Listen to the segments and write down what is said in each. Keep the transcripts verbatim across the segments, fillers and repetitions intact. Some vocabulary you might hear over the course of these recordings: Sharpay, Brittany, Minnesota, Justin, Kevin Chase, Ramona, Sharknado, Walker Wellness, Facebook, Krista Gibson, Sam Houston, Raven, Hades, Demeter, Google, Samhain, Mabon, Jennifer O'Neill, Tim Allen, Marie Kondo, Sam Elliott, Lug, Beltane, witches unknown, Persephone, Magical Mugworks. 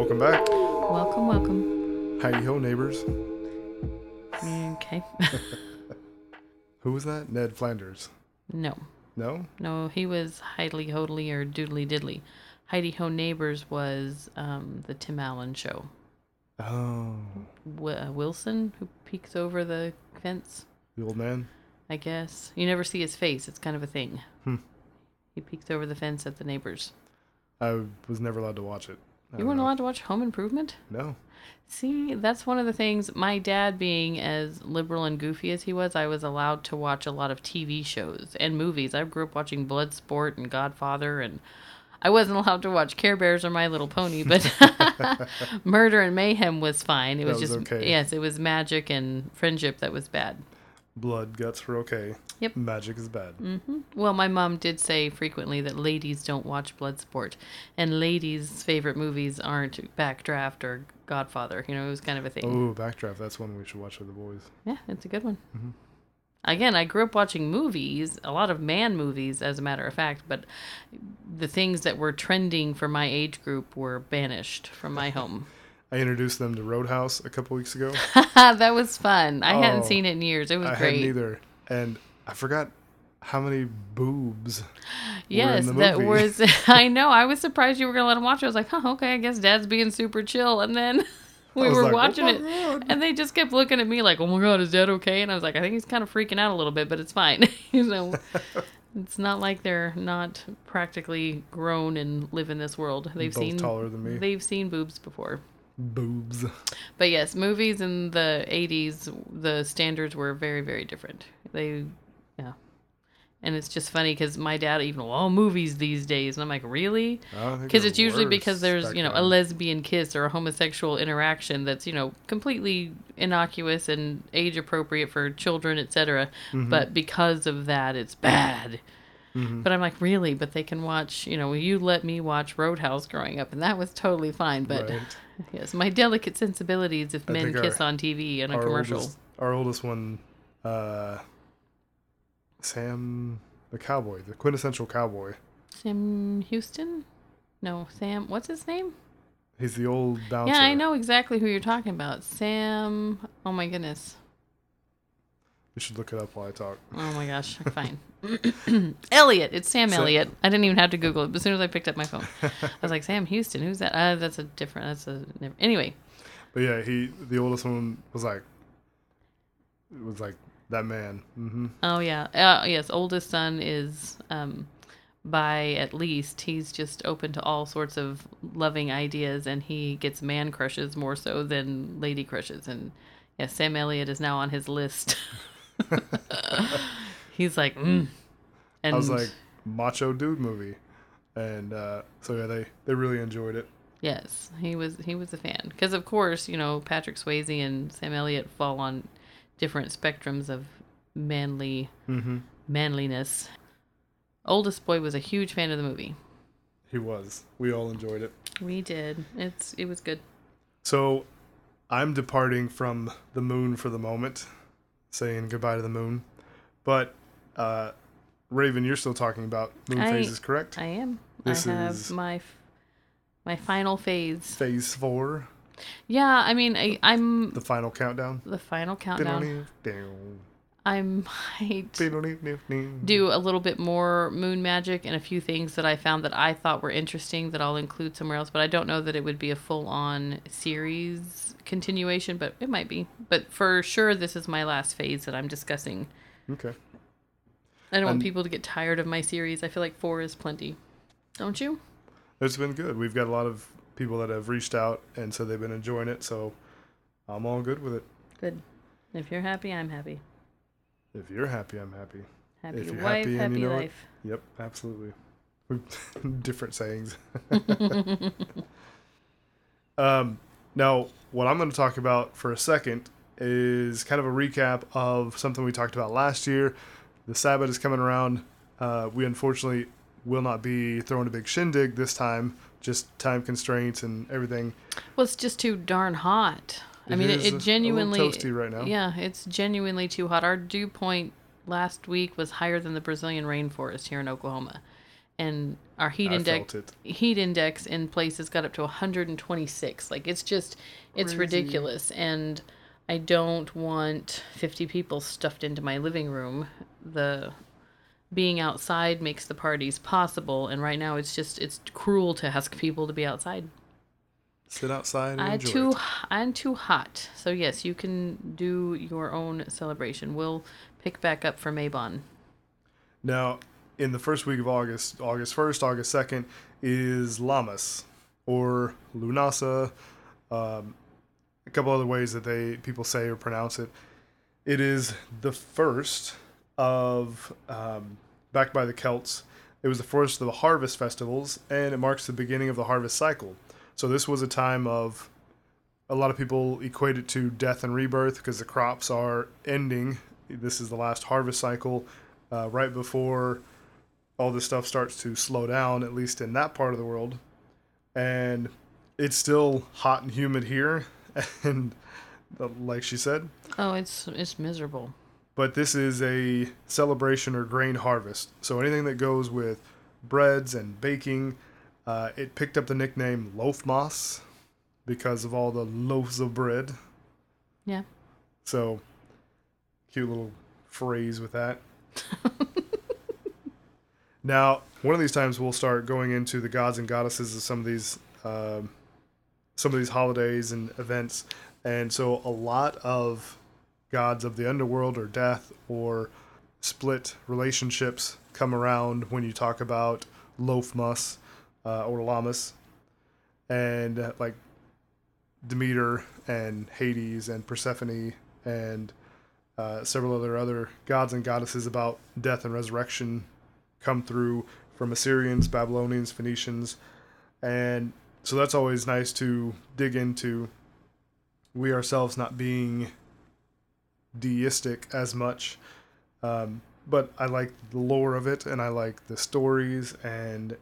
Welcome back. Welcome, welcome. Howdy ho, neighbors. Okay. Who was that? Ned Flanders. No. No? No, he was Heidly Hodley or Doodly Diddly. Heidi Ho Neighbors was um, the Tim Allen show. Oh. W- uh, Wilson, who peeks over the fence. The old man? I guess. You never see his face. It's kind of a thing. Hmm. He peeks over the fence at the neighbors. I was never allowed to watch it. I you weren't know. allowed to watch Home Improvement? No. See, that's one of the things. My dad being as liberal and goofy as he was, I was allowed to watch a lot of T V shows and movies. I grew up watching Bloodsport and Godfather, and I wasn't allowed to watch Care Bears or My Little Pony, but Murder and Mayhem was fine. It was, was just, okay. Yes, it was magic and friendship that was bad. Blood, guts were okay. Yep. Magic is bad. Mm-hmm. Well, my mom did say frequently that ladies don't watch Bloodsport, and ladies' favorite movies aren't Backdraft or Godfather. You know, it was kind of a thing. Oh, Backdraft. That's one we should watch for the boys. Yeah, it's a good one. Mm-hmm. Again, I grew up watching movies, a lot of man movies, as a matter of fact, but the things that were trending for my age group were banished from my home. I introduced them to Roadhouse a couple weeks ago. That was fun. I oh, hadn't seen it in years. It was I great. I hadn't either. And I forgot how many boobs yes, were in the movie. Yes, that was... I know. I was surprised you were going to let them watch it. I was like, huh, okay, I guess Dad's being super chill. And then we were like, watching oh it, God. And they just kept looking at me like, oh my God, is Dad okay? And I was like, I think he's kind of freaking out a little bit, but it's fine. You know, it's not like they're not practically grown and live in this world. They've Both seen taller than me. They've seen boobs before. Boobs. But yes, movies in the eighties, the standards were very, very different. They, yeah. And it's just funny because my dad even, well, all movies these days. And I'm like, really? Because it's usually because there's, you know, then. a lesbian kiss or a homosexual interaction that's, you know, completely innocuous and age appropriate for children, et cetera. Mm-hmm. But because of that, it's bad. Mm-hmm. But I'm like, really? But they can watch, you know, you let me watch Roadhouse growing up, and that was totally fine. But right. yes, my delicate sensibilities if I men kiss our, on T V in a our commercial. Oldest, our oldest one, uh, Sam, the cowboy, the quintessential cowboy. Sam Houston? No, Sam, what's his name? He's the old bouncer. Yeah, I know exactly who you're talking about. Sam, oh my goodness. You should look it up while I talk. Oh my gosh, fine. Elliot, it's Sam, Sam Elliott. I didn't even have to Google it. As soon as I picked up my phone, I was like, Sam Houston, who's that? Uh, that's a different, that's a, never. Anyway. But yeah, he, the oldest one was like, it was like that man. Mm-hmm. Oh yeah. Uh, yes, oldest son is um, by at least, he's just open to all sorts of loving ideas, and he gets man crushes more so than lady crushes. And yeah, Sam Elliott is now on his list. He's like, mm. And I was like, macho dude movie, and uh, so yeah, they, they really enjoyed it. Yes, he was he was a fan because of course you know Patrick Swayze and Sam Elliott fall on different spectrums of manly mm-hmm. manliness. Oldest boy was a huge fan of the movie. He was. We all enjoyed it. We did. It's it was good. So, I'm departing from the moon for the moment, saying goodbye to the moon. But, uh, Raven, you're still talking about moon I, phases, correct? I am. This I have is my f- my final phase. Phase four. Yeah, I mean, I, I'm... The final countdown? The final countdown. I might do a little bit more moon magic and a few things that I found that I thought were interesting that I'll include somewhere else. But I don't know that it would be a full-on series continuation, but it might be. But for sure, this is my last phase that I'm discussing. Okay. I don't um, want people to get tired of my series. I feel like four is plenty. Don't you? It's been good. We've got a lot of people that have reached out and said they've been enjoying it, so I'm all good with it. Good. If you're happy, I'm happy. If you're happy, I'm happy. Happy if you're wife, happy, happy you know life. It, yep, absolutely. Different sayings. um, now, what I'm going to talk about for a second is kind of a recap of something we talked about last year. The Sabbath is coming around. Uh, we unfortunately will not be throwing a big shindig this time. Just time constraints and everything. Well, it's just too darn hot. I mean, it, it genuinely... It's toasty right now. Yeah, it's genuinely too hot. Our dew point last week was higher than the Brazilian rainforest here in Oklahoma. and our heat I index heat index in places got up to one hundred twenty-six. Like, it's just, it's Crazy. ridiculous. And I don't want fifty people stuffed into my living room. The being outside makes the parties possible, and right now it's just, it's cruel to ask people to be outside. Sit outside and I enjoy too, it. I'm too hot. So yes, you can do your own celebration. We'll pick back up for Mabon. Now, in the first week of August, August first, August second, is Lammas, or Lughnasadh. Um, a couple other ways that they people say or pronounce it. It is the first of, um, back by the Celts, it was the first of the harvest festivals, and it marks the beginning of the harvest cycle. So this was a time of, a lot of people equate it to death and rebirth because the crops are ending. This is the last harvest cycle, uh, right before all this stuff starts to slow down, at least in that part of the world. And it's still hot and humid here. And like she said. Oh, it's it's miserable. But this is a celebration or grain harvest. So anything that goes with breads and baking. Uh, it picked up the nickname Loaf Moss because of all the loaves of bread. Yeah. So, cute little phrase with that. Now, one of these times we'll start going into the gods and goddesses of some of these, um, some of these holidays and events. And so a lot of gods of the underworld or death or split relationships come around when you talk about Loaf Moss. Uh, or Lammas, and uh, like Demeter and Hades and Persephone and uh, several other other gods and goddesses about death and resurrection come through from Assyrians, Babylonians, Phoenicians, and so that's always nice to dig into. We ourselves not being deistic as much, um, but I like the lore of it, and I like the stories, and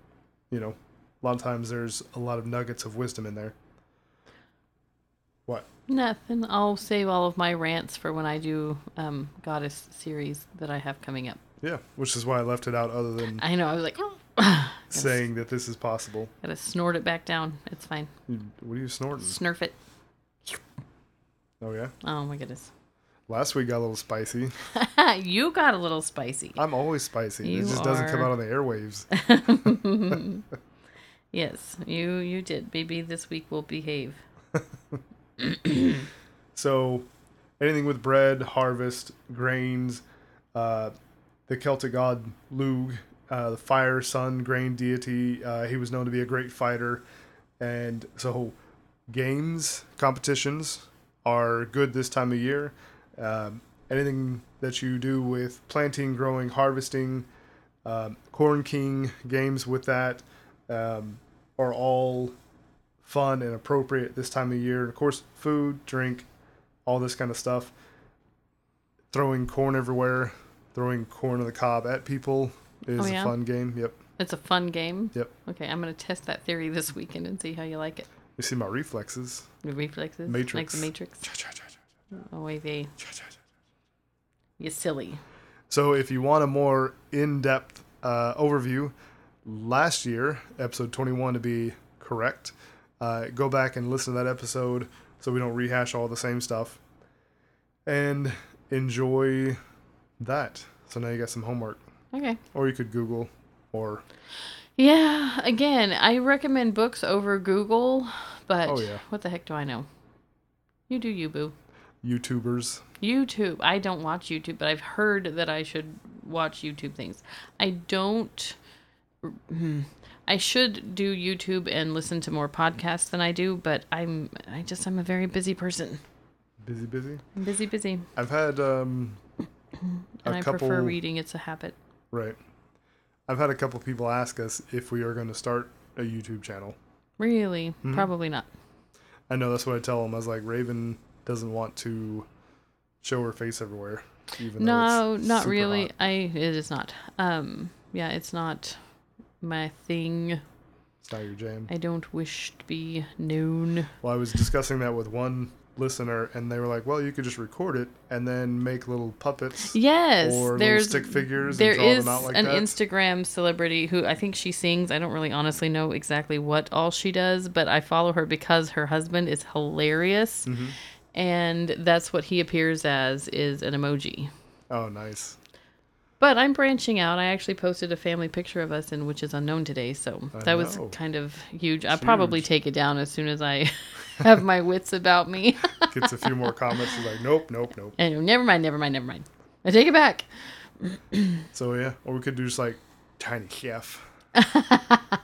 you know, a lot of times there's a lot of nuggets of wisdom in there. What? Nothing. I'll save all of my rants for when I do um, goddess series that I have coming up. Yeah, which is why I left it out other than... I know, I was like... saying that this is possible. Gotta snort it back down. It's fine. You, what are you snorting? Snurf it. Oh, yeah? Oh, my goodness. Last week got a little spicy. You got a little spicy. I'm always spicy. You it just are... doesn't come out on the airwaves. Yes, you you did. Maybe this week we'll behave. So, anything with bread, harvest, grains, uh, the Celtic god Lug, uh, the fire, sun, grain deity. Uh, he was known to be a great fighter. And so, games, competitions are good this time of year. Um, anything that you do with planting, growing, harvesting, um, Corn King games with that um, are all fun and appropriate this time of year. And of course, food, drink, all this kind of stuff. Throwing corn everywhere, throwing corn on the cob at people is oh, yeah? a fun game. Yep. It's a fun game? Yep. Okay, I'm going to test that theory this weekend and see how you like it. You see my reflexes. The reflexes? Matrix. Like the Matrix? Oh, they. You're silly. So if you want a more in-depth uh, overview, last year, episode twenty-one to be correct, uh, go back and listen to that episode so we don't rehash all the same stuff. And enjoy that. So now you got some homework. Okay. Or you could Google or... Yeah, again, I recommend books over Google, but oh, yeah. What the heck do I know? You do you, boo. YouTubers. YouTube. I don't watch YouTube, but I've heard that I should watch YouTube things. I don't... I should do YouTube and listen to more podcasts than I do, but I'm... I just... I'm a very busy person. Busy, busy? I'm busy, busy. I've had, um... and a I couple... prefer reading. It's a habit. Right. I've had a couple people ask us if we are going to start a YouTube channel. Really? Mm-hmm. Probably not. I know. That's what I tell them. I was like, Raven... doesn't want to show her face everywhere. Even no, though it's not really. Hot. I it is not. Um, yeah, it's not my thing. It's not your jam. I don't wish to be known. Well, I was discussing that with one listener, and they were like, well, you could just record it and then make little puppets yes, or there's, little stick figures and draw them out like that. There is an Instagram celebrity who I think she sings. I don't really honestly know exactly what all she does, but I follow her because her husband is hilarious, mm-hmm. and that's what he appears as, is an emoji. Oh, nice. But I'm branching out. I actually posted a family picture of us in Which Is Unknown today, so I that know. was kind of huge. I'll probably take it down as soon as I have my wits about me. Gets a few more comments. It's like, nope, nope, nope. And never mind, never mind, never mind. I take it back. So, yeah. Or we could do just like Tiny Chef.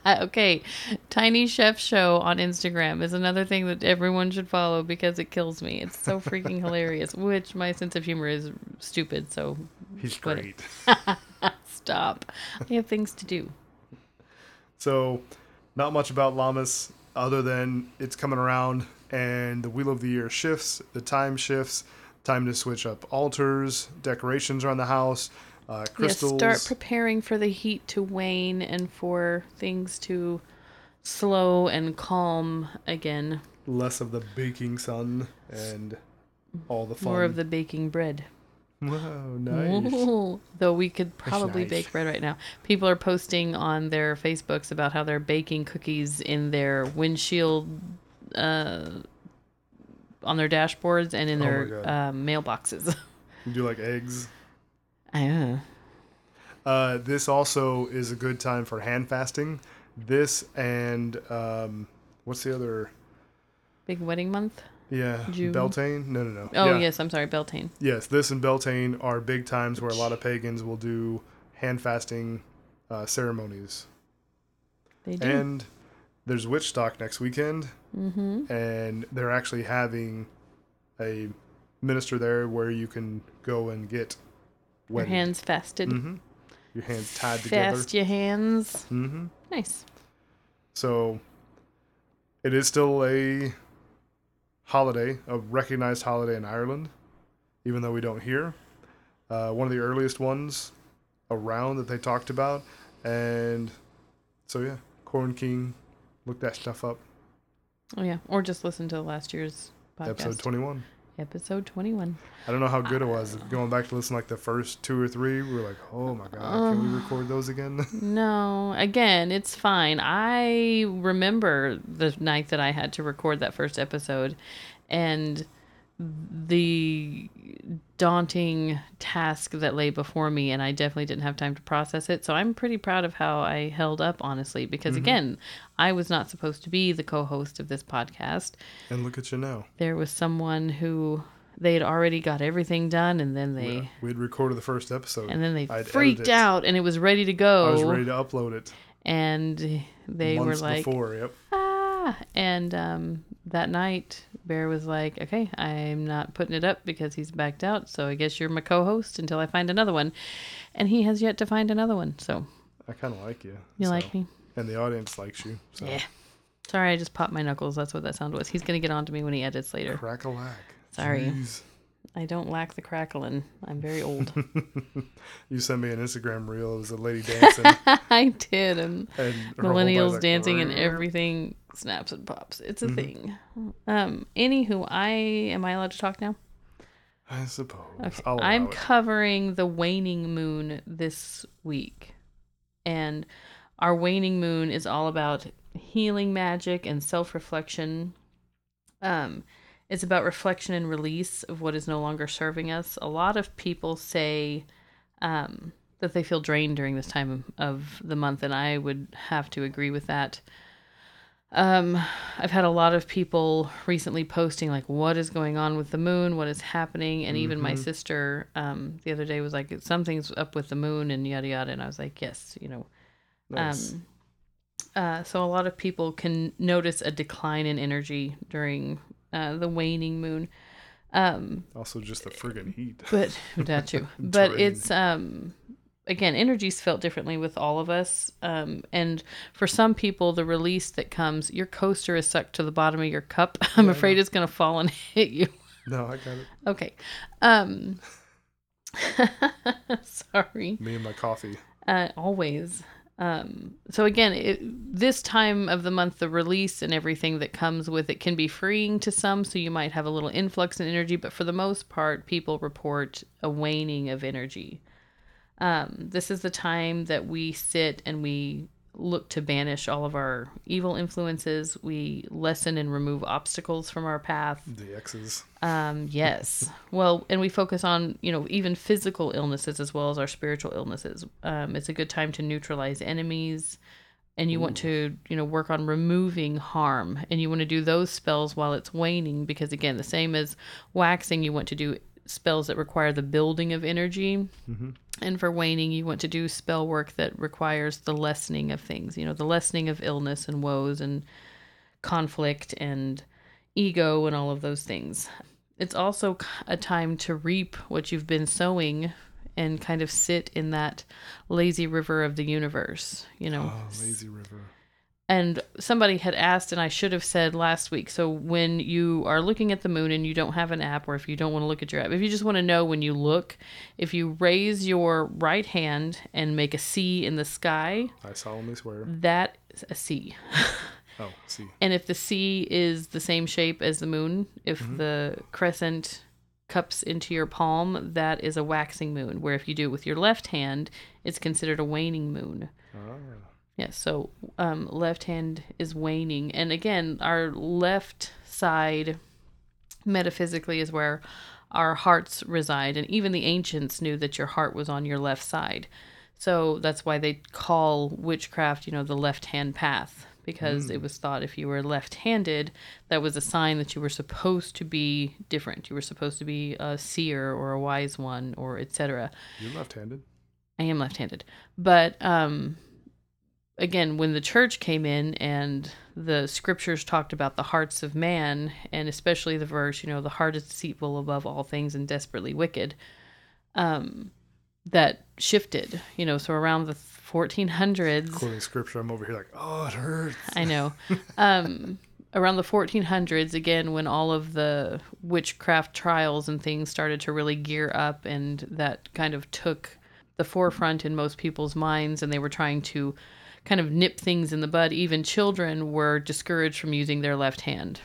Okay. Tiny Chef Show on Instagram is another thing that everyone should follow because it kills me. It's so freaking hilarious, which my sense of humor is stupid, so... He's great. Stop. I have things to do. So, not much about Lammas other than it's coming around and the Wheel of the Year shifts, the time shifts, time to switch up altars, decorations around the house, uh, crystals. Yes, start preparing for the heat to wane and for things to slow and calm again. Less of the baking sun and all the fun. More of the baking bread. Wow, nice. Ooh, though we could probably nice. bake bread right now. People are posting on their Facebooks about how they're baking cookies in their windshield, uh, on their dashboards and in oh their uh, mailboxes. You do like eggs? I know. Uh, this also is a good time for hand fasting. This and um, what's the other? Big wedding month? Yeah, June. Beltane? No, no, no. Oh, yeah. yes, I'm sorry, Beltane. Yes, this and Beltane are big times where a lot of pagans will do hand fasting uh, ceremonies. They do. And there's Witchstock next weekend, mm-hmm. and they're actually having a minister there where you can go and get wedded. Your hands fasted. Mm-hmm. Your hands tied Fast together. Fast your hands. Mm-hmm. Nice. So it is still a... holiday, a recognized holiday in Ireland, even though we don't hear. Uh, one of the earliest ones around that they talked about. And so, yeah, Corn King, look that stuff up. Oh, yeah. Or just listen to last year's podcast. Episode twenty-one. Episode twenty-one. I don't know how good it was. Going back to listen like the first two or three, we were like, oh my God, uh, can we record those again? No, again, it's fine. I remember the night that I had to record that first episode and the daunting task that lay before me, and I definitely didn't have time to process it. So I'm pretty proud of how I held up, honestly, because mm-hmm. again, I was not supposed to be the co-host of this podcast. And look at you now. There was someone who they had already got everything done, and then they yeah, we'd recorded the first episode, and then they I'd freaked out, and it was ready to go. I was ready to upload it, and they Months were like, before, "Yep." Ah, and um, that night. Bear was like, okay, I'm not putting it up because he's backed out, so I guess you're my co-host until I find another one. And he has yet to find another one, so. I kind of like you. You so. like me? And the audience likes you. So. Yeah. Sorry, I just popped my knuckles. That's what that sound was. He's going to get on to me when he edits later. Crack-a-lack. Sorry. Jeez. I don't lack the crackling. I'm very old. You sent me an Instagram reel. It was a lady dancing. I did. And, and millennials like, dancing and everything snaps and pops. It's a mm-hmm. thing. Um. Anywho, I am I allowed to talk now? I suppose. Okay. I'm it. covering the waning moon this week. And our waning moon is all about healing magic and self-reflection. Um. It's about reflection and release of what is no longer serving us. A lot of people say um, that they feel drained during this time of the month, and I would have to agree with that. Um, I've had a lot of people recently posting, like, what is going on with the moon? What is happening? And mm-hmm. even my sister um, the other day was like, something's up with the moon and yada yada. And I was like, yes, you know. Nice. Um, uh, so a lot of people can notice a decline in energy during Uh, the waning moon. Um, also just the friggin' heat. But, without you. But it's, um, again, energy's felt differently with all of us. Um, and for some people, the release that comes, your coaster is sucked to the bottom of your cup. I'm yeah, afraid it's going to fall and hit you. No, I got it. Okay. Um, sorry. Me and my coffee. Uh, always. Um, so again, it, this time of the month, the release and everything that comes with it can be freeing to some. So you might have a little influx in energy, but for the most part, people report a waning of energy. Um, this is the time that we sit and we look to banish all of our evil influences. We lessen and remove obstacles from our path. The X's. Um, yes. Well, and we focus on, you know, even physical illnesses as well as our spiritual illnesses. Um, it's a good time to neutralize enemies, and you Ooh. want to, you know, work on removing harm, and you want to do those spells while it's waning, because again, the same as waxing, you want to do spells that require the building of energy. Mm-hmm. And for waning, you want to do spell work that requires the lessening of things, you know, the lessening of illness and woes and conflict and ego and all of those things. It's also a time to reap what you've been sowing and kind of sit in that lazy river of the universe, you know. Oh, lazy river. And somebody had asked, and I should have said last week, so when you are looking at the moon and you don't have an app, or if you don't want to look at your app, if you just want to know when you look, if you raise your right hand and make a C in the sky. I solemnly swear. That is a C. Oh, C. And if the C is the same shape as the moon, if mm-hmm. the crescent cups into your palm, that is a waxing moon, where if you do it with your left hand, it's considered a waning moon. Oh. Yes, so um, left hand is waning. And again, our left side metaphysically is where our hearts reside. And even the ancients knew that your heart was on your left side. So that's why they call witchcraft, you know, the left hand path, because mm. it was thought if you were left handed, that was a sign that you were supposed to be different. You were supposed to be a seer or a wise one, or et cetera. You're left handed. I am left handed. But, um, again, when the church came in and the scriptures talked about the hearts of man, and especially the verse, you know, the heart is deceitful above all things and desperately wicked, um, that shifted, you know, so around the fourteen hundreds. Quoting scripture, I'm over here like, oh, it hurts. I know. Um, around the fourteen hundreds, again, when all of the witchcraft trials and things started to really gear up, and that kind of took the forefront in most people's minds, and they were trying to kind of nip things in the bud. Even children were discouraged from using their left hand.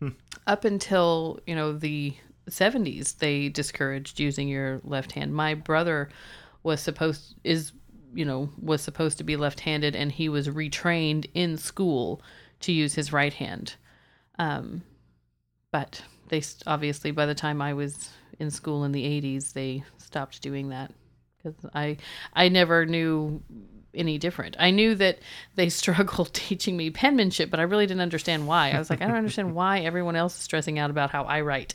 Hmm. Up until, you know, the seventies, they discouraged using your left hand. My brother was supposed is, you know, was supposed to be left-handed, and he was retrained in school to use his right hand. Um, but they obviously, by the time I was in school in the eighties, they stopped doing that, because I I never knew any different. I knew that they struggled teaching me penmanship, but I really didn't understand why. I was like, I don't understand why everyone else is stressing out about how I write.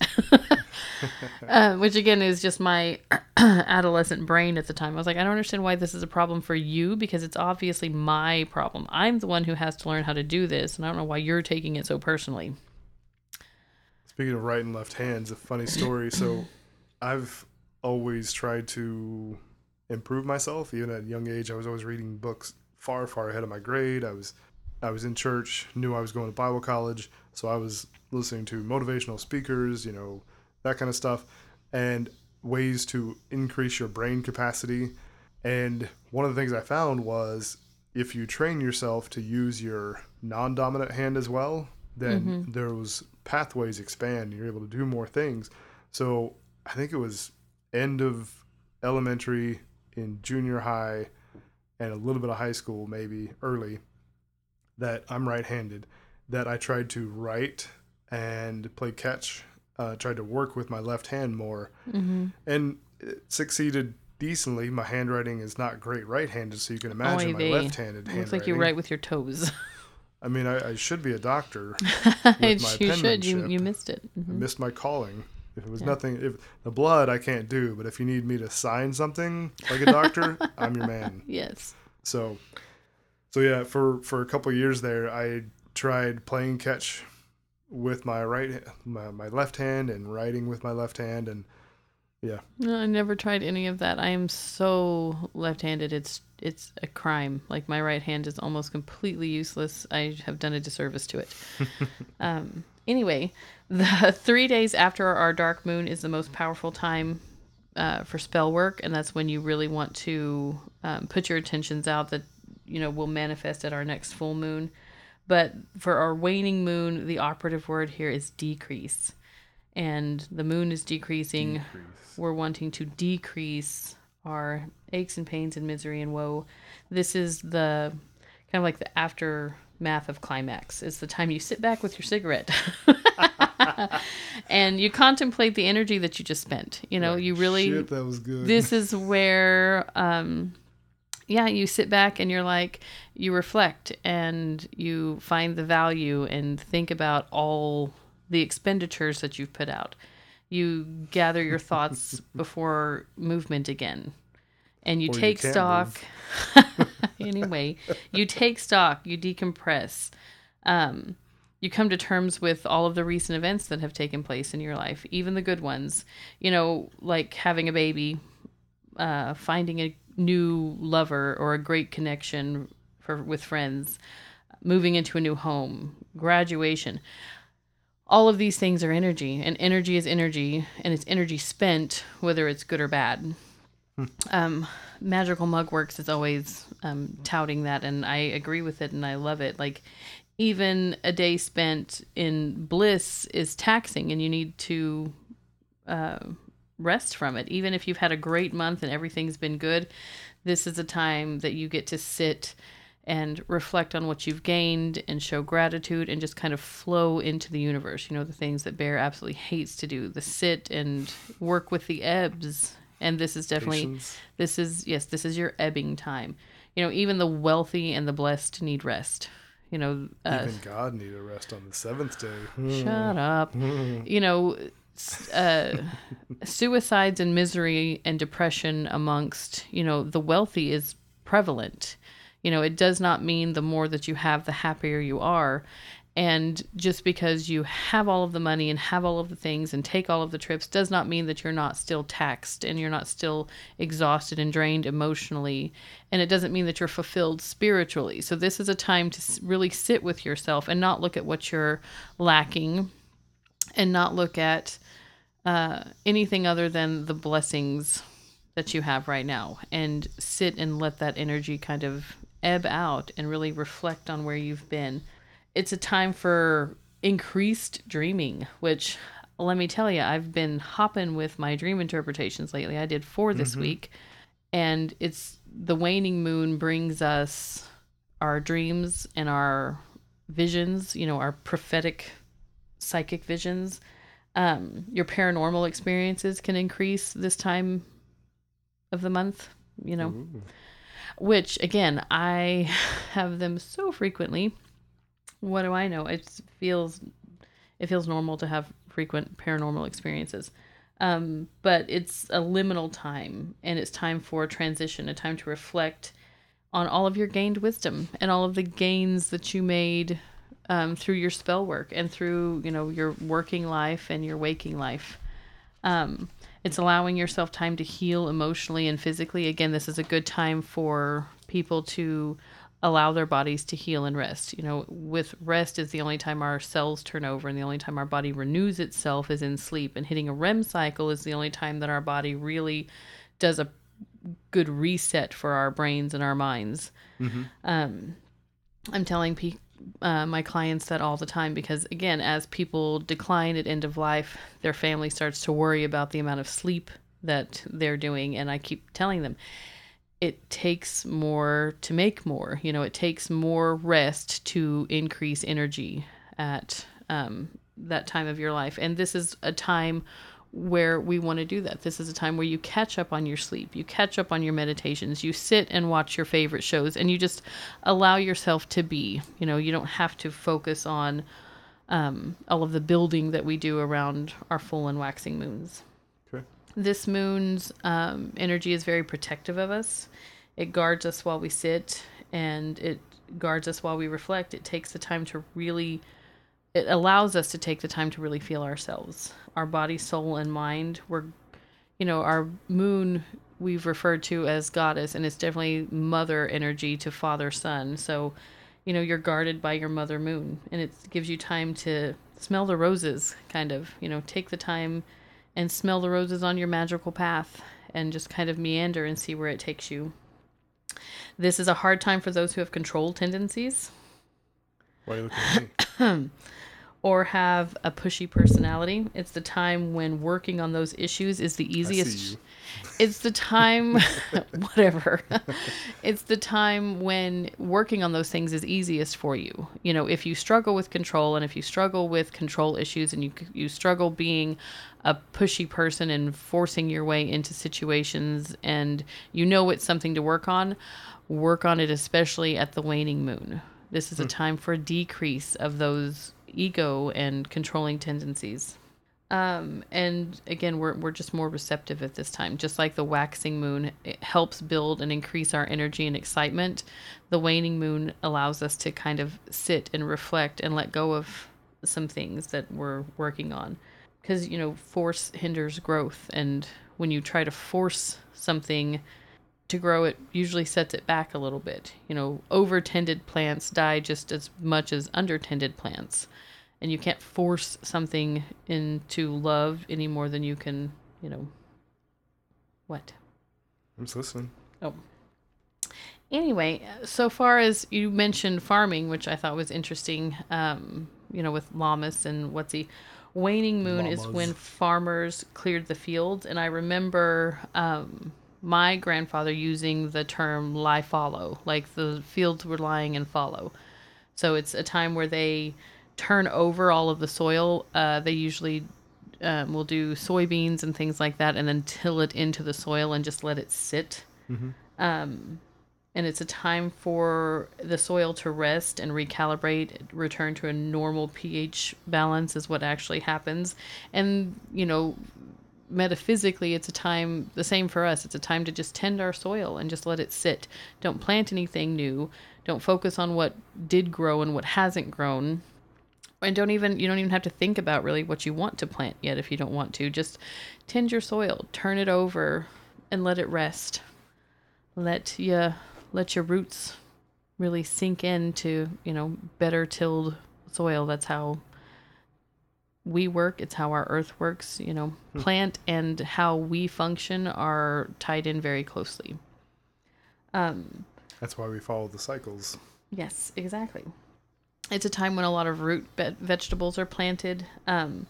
uh, which again is just my adolescent brain at the time. I was like, I don't understand why this is a problem for you, because it's obviously my problem. I'm the one who has to learn how to do this, and I don't know why you're taking it so personally. Speaking of right and left hands, a funny story. So I've always tried to improve myself. Even at a young age, I was always reading books far, far ahead of my grade. I was I was in church, knew I was going to Bible college, so I was listening to motivational speakers, you know, that kind of stuff, and ways to increase your brain capacity. And one of the things I found was, if you train yourself to use your non-dominant hand as well, then mm-hmm. those pathways expand. You're able to do more things. So I think it was end of elementary, in junior high, and a little bit of high school, maybe early, that I'm right-handed, that I tried to write and play catch, uh, tried to work with my left hand more, mm-hmm. and it succeeded decently. My handwriting is not great right-handed, so you can imagine Oy my vey. left-handed handwriting. Looks like you write with your toes. I mean, I, I should be a doctor with my penmanship. You should. You, you missed it. Mm-hmm. I missed my calling. If it was yeah. nothing, if the blood I can't do, but if you need me to sign something like a doctor, I'm your man. Yes. So, so yeah, for, for a couple of years there, I tried playing catch with my right, my, my left hand, and writing with my left hand. And yeah, no, I never tried any of that. I am so left-handed. It's, it's a crime. Like, my right hand is almost completely useless. I have done a disservice to it. um, Anyway, the three days after our dark moon is the most powerful time uh, for spell work, and that's when you really want to um, put your intentions out that you know, will manifest at our next full moon. But for our waning moon, the operative word here is decrease. And the moon is decreasing. Decrease. We're wanting to decrease our aches and pains and misery and woe. This is the kind of like the aftermath of climax. It's the time you sit back with your cigarette and you contemplate the energy that you just spent. You know, like, you really, shit, that was good. This is where, um, yeah, you sit back and you're like, you reflect and you find the value and think about all the expenditures that you've put out. You gather your thoughts before movement again. And you or take you stock. Anyway, you take stock, you decompress. Um, you come to terms with all of the recent events that have taken place in your life, even the good ones. You know, like having a baby, uh, finding a new lover or a great connection for with friends, moving into a new home, graduation. All of these things are energy, and energy is energy, and it's energy spent, whether it's good or bad. Hmm. Um, Magical Mugworks is always um, touting that, and I agree with it, and I love it. Like, even a day spent in bliss is taxing, and you need to uh, rest from it. Even if you've had a great month and everything's been good, this is a time that you get to sit and reflect on what you've gained and show gratitude and just kind of flow into the universe. You know, the things that Bear absolutely hates to do, the sit and work with the ebbs. And this is definitely, Patience. this is, yes, this is your ebbing time. You know, even the wealthy and the blessed need rest. You know. Uh, even God need a rest on the seventh day. Mm. Shut up. Mm. You know, uh, suicides and misery and depression amongst, you know, the wealthy is prevalent. You know, it does not mean the more that you have, the happier you are. And just because you have all of the money and have all of the things and take all of the trips does not mean that you're not still taxed and you're not still exhausted and drained emotionally. And it doesn't mean that you're fulfilled spiritually. So this is a time to really sit with yourself and not look at what you're lacking and not look at uh, anything other than the blessings that you have right now, and sit and let that energy kind of ebb out and really reflect on where you've been. It's a time for increased dreaming, which, let me tell you, I've been hopping with my dream interpretations lately. I did four this mm-hmm. week, and it's the waning moon brings us our dreams and our visions, you know, our prophetic psychic visions. Um, your paranormal experiences can increase this time of the month, you know. Ooh. Which, again, I have them so frequently. What do I know? It feels it feels normal to have frequent paranormal experiences. Um, but it's a liminal time, and it's time for transition, a time to reflect on all of your gained wisdom and all of the gains that you made um, through your spell work and through, you know, your working life and your waking life. Um, it's allowing yourself time to heal emotionally and physically. Again, this is a good time for people to allow their bodies to heal and rest. You know, with rest is the only time our cells turn over, and the only time our body renews itself is in sleep. And hitting a R E M cycle is the only time that our body really does a good reset for our brains and our minds. Mm-hmm. Um, I'm telling pe- uh, my clients that all the time because, again, as people decline at end of life, their family starts to worry about the amount of sleep that they're doing. And I keep telling them, it takes more to make more. You know, it takes more rest to increase energy at um, that time of your life. And this is a time where we want to do that. This is a time where you catch up on your sleep. You catch up on your meditations. You sit and watch your favorite shows, and you just allow yourself to be. You know, you don't have to focus on um, all of the building that we do around our full and waxing moons. This moon's um, energy is very protective of us. It guards us while we sit, and it guards us while we reflect. It takes the time to really, it allows us to take the time to really feel ourselves, our body, soul, and mind. We're, you know, our moon we've referred to as goddess, and it's definitely mother energy to father, son. So, you know, you're guarded by your mother moon, and it gives you time to smell the roses, kind of, you know, take the time and smell the roses on your magical path and just kind of meander and see where it takes you. This is a hard time for those who have control tendencies. Why are you looking at me? Or have a pushy personality. It's the time when working on those issues is the easiest. I see you. It's the time, whatever. It's the time when working on those things is easiest for you. You know, if you struggle with control and if you struggle with control issues and you you struggle being a pushy person and forcing your way into situations and you know it's something to work on, work on it, especially at the waning moon. This is a time for a decrease of those ego and controlling tendencies. Um, and again, we're we're just more receptive at this time. Just like the waxing moon, it helps build and increase our energy and excitement. The waning moon allows us to kind of sit and reflect and let go of some things that we're working on. Because, you know, force hinders growth. And when you try to force something to grow, it usually sets it back a little bit. You know, over-tended plants die just as much as under-tended plants. And you can't force something into love any more than you can, you know, what? I'm just listening. Oh. Anyway, so far as you mentioned farming, which I thought was interesting, um, you know, with llamas and what's he... Waning moon llamas. Is when farmers cleared the fields. And I remember... Um, my grandfather using the term lie fallow, like the fields were lying in fallow. So it's a time where they turn over all of the soil. Uh, they usually um, will do soybeans and things like that and then till it into the soil and just let it sit. Mm-hmm. Um, and it's a time for the soil to rest and recalibrate, return to a normal pH balance is what actually happens. And, you know, metaphysically, it's a time, the same for us, it's a time to just tend our soil and just let it sit. Don't plant anything new. Don't focus on what did grow and what hasn't grown. And don't even, you don't even have to think about really what you want to plant yet if you don't want to. Just tend your soil, turn it over, and let it rest. Let your, let your roots really sink into, you know, better tilled soil. That's how we work. It's how our earth works, you know. Hmm. Plant and how we function are tied in very closely. Um, That's why we follow the cycles. Yes, exactly. It's a time when a lot of root be- vegetables are planted. Um,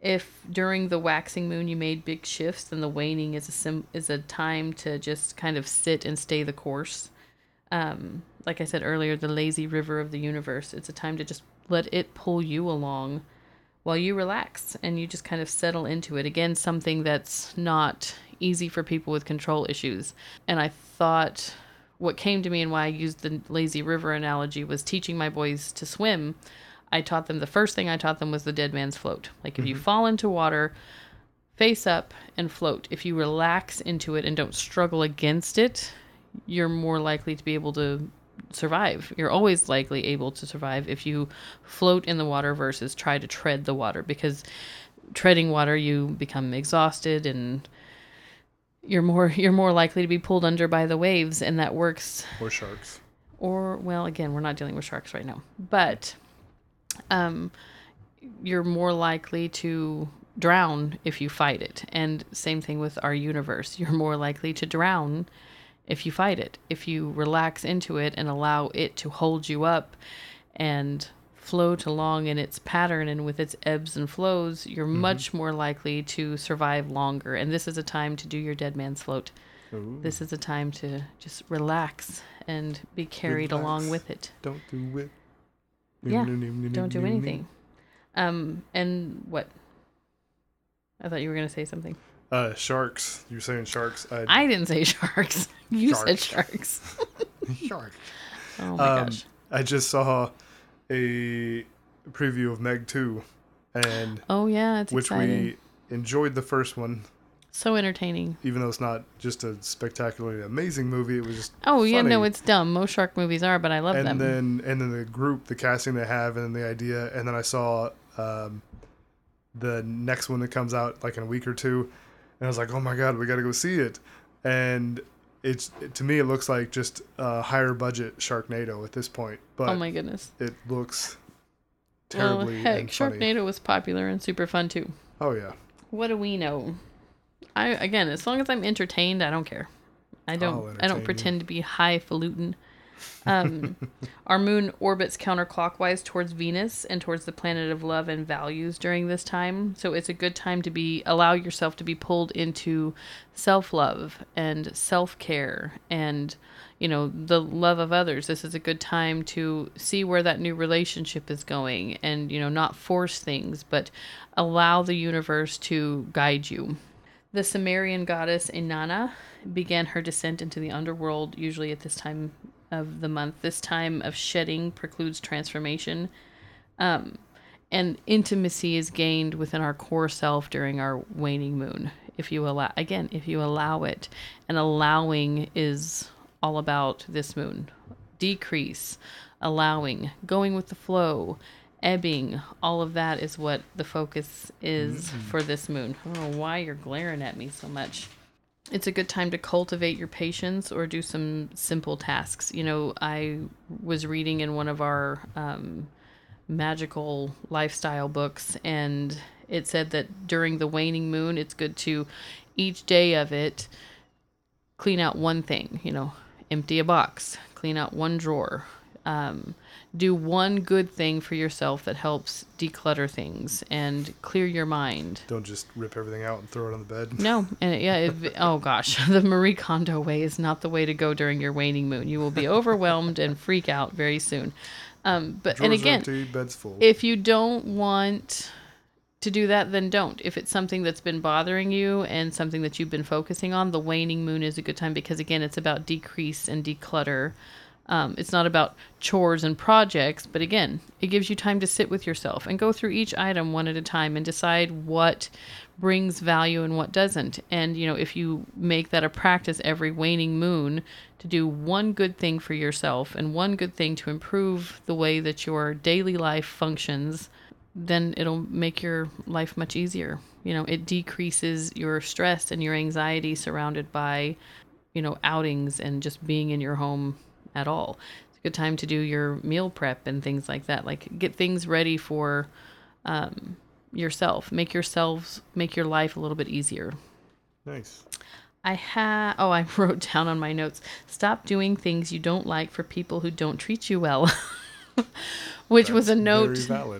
if during the waxing moon you made big shifts, then the waning is a sim- is a time to just kind of sit and stay the course. Um, like I said earlier, the lazy river of the universe. It's a time to just let it pull you along while you relax and you just kind of settle into it. Again, something that's not easy for people with control issues. And I thought what came to me and why I used the lazy river analogy was teaching my boys to swim. I taught them, the first thing I taught them was the dead man's float. Like if mm-hmm. you fall into water, face up and float. If you relax into it and don't struggle against it, you're more likely to be able to survive. You're always likely able to survive if you float in the water versus try to tread the water, because treading water you become exhausted and you're more you're more likely to be pulled under by the waves, and that works. Or sharks. Or, well, again, we're not dealing with sharks right now, but um you're more likely to drown if you fight it. And same thing with our universe. You're more likely to drown if you fight it. If you relax into it and allow it to hold you up and float along in its pattern and with its ebbs and flows, you're mm-hmm. much more likely to survive longer. And this is a time to do your dead man's float. Ooh. This is a time to just relax and be carried relax. Along with it. Don't do it. Yeah, don't do anything. Um, and what? I thought you were going to say something. Uh, sharks. You were saying sharks. I'd... I didn't say sharks. You shark. Said sharks. Shark. Oh my um, gosh. I just saw a preview of Meg two. And oh yeah, it's which exciting. We enjoyed the first one. So entertaining. Even though it's not just a spectacularly amazing movie, it was just oh funny. Yeah, no, it's dumb. Most shark movies are, but I love and them. And then and then the group, the casting they have, and then the idea, and then I saw um, the next one that comes out like in a week or two. And I was like, oh my God, we got to go see it. And it's, to me, it looks like just a higher budget Sharknado at this point. But oh my goodness. It looks terribly well, heck, and funny. Sharknado was popular and super fun too. Oh yeah. What do we know? I Again, as long as I'm entertained, I don't care. I don't I don't pretend you. to be highfalutin. Um, our moon orbits counterclockwise towards Venus and towards the planet of love and values during this time. So it's a good time to be allow yourself to be pulled into self-love and self-care and, you know, the love of others. This is a good time to see where that new relationship is going and, you know, not force things, but allow the universe to guide you. The Sumerian goddess Inanna began her descent into the underworld usually at this time of the month. This time of shedding precludes transformation, um, and intimacy is gained within our core self during our waning moon. If you allow, again, if you allow it, and allowing is all about this moon. Decrease, allowing, going with the flow, ebbing, all of that is what the focus is mm-hmm. for this moon. I don't know why you're glaring at me so much. It's a good time to cultivate your patience or do some simple tasks. You know, I was reading in one of our um, magical lifestyle books, and it said that during the waning moon, it's good to each day of it clean out one thing, you know, empty a box, clean out one drawer, um, do one good thing for yourself that helps declutter things and clear your mind. Don't just rip everything out and throw it on the bed. No. And it, yeah, it, oh gosh, the Marie Kondo way is not the way to go during your waning moon. You will be overwhelmed and freak out very soon. Um, but, Drawers and again, empty, bed's full. If you don't want to do that, then don't. If it's something that's been bothering you and something that you've been focusing on, the waning moon is a good time because, again, it's about decrease and declutter. Um, it's not about chores and projects, but again, it gives you time to sit with yourself and go through each item one at a time and decide what brings value and what doesn't. And, you know, if you make that a practice every waning moon to do one good thing for yourself and one good thing to improve the way that your daily life functions, then it'll make your life much easier. You know, it decreases your stress and your anxiety surrounded by, you know, outings and just being in your home at all. It's a good time to do your meal prep and things like that. Like, get things ready for um, yourself. Make yourselves, make your life a little bit easier. Nice. I ha- Oh, I wrote down on my notes, stop doing things you don't like for people who don't treat you well. Which That's was a note,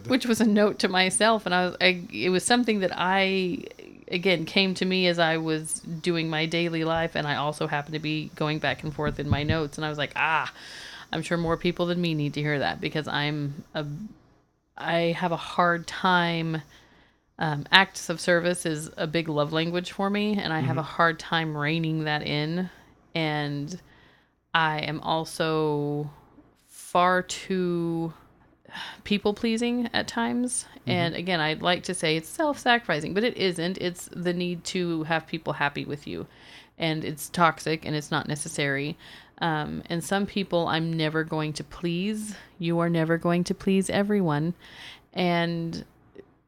which was a note to myself. And I was, I, it was something that I, again, came to me as I was doing my daily life. And I also happened to be going back and forth in my notes. And I was like, ah, I'm sure more people than me need to hear that because I'm, a, I have a hard time. Um, acts of service is a big love language for me. And I mm-hmm. have a hard time reining that in. And I am also far too people-pleasing at times, mm-hmm. and again, I'd like to say it's self-sacrificing, but it isn't. It's the need to have people happy with you, and it's toxic, and it's not necessary, um, and some people I'm never going to please. You are never going to please everyone, and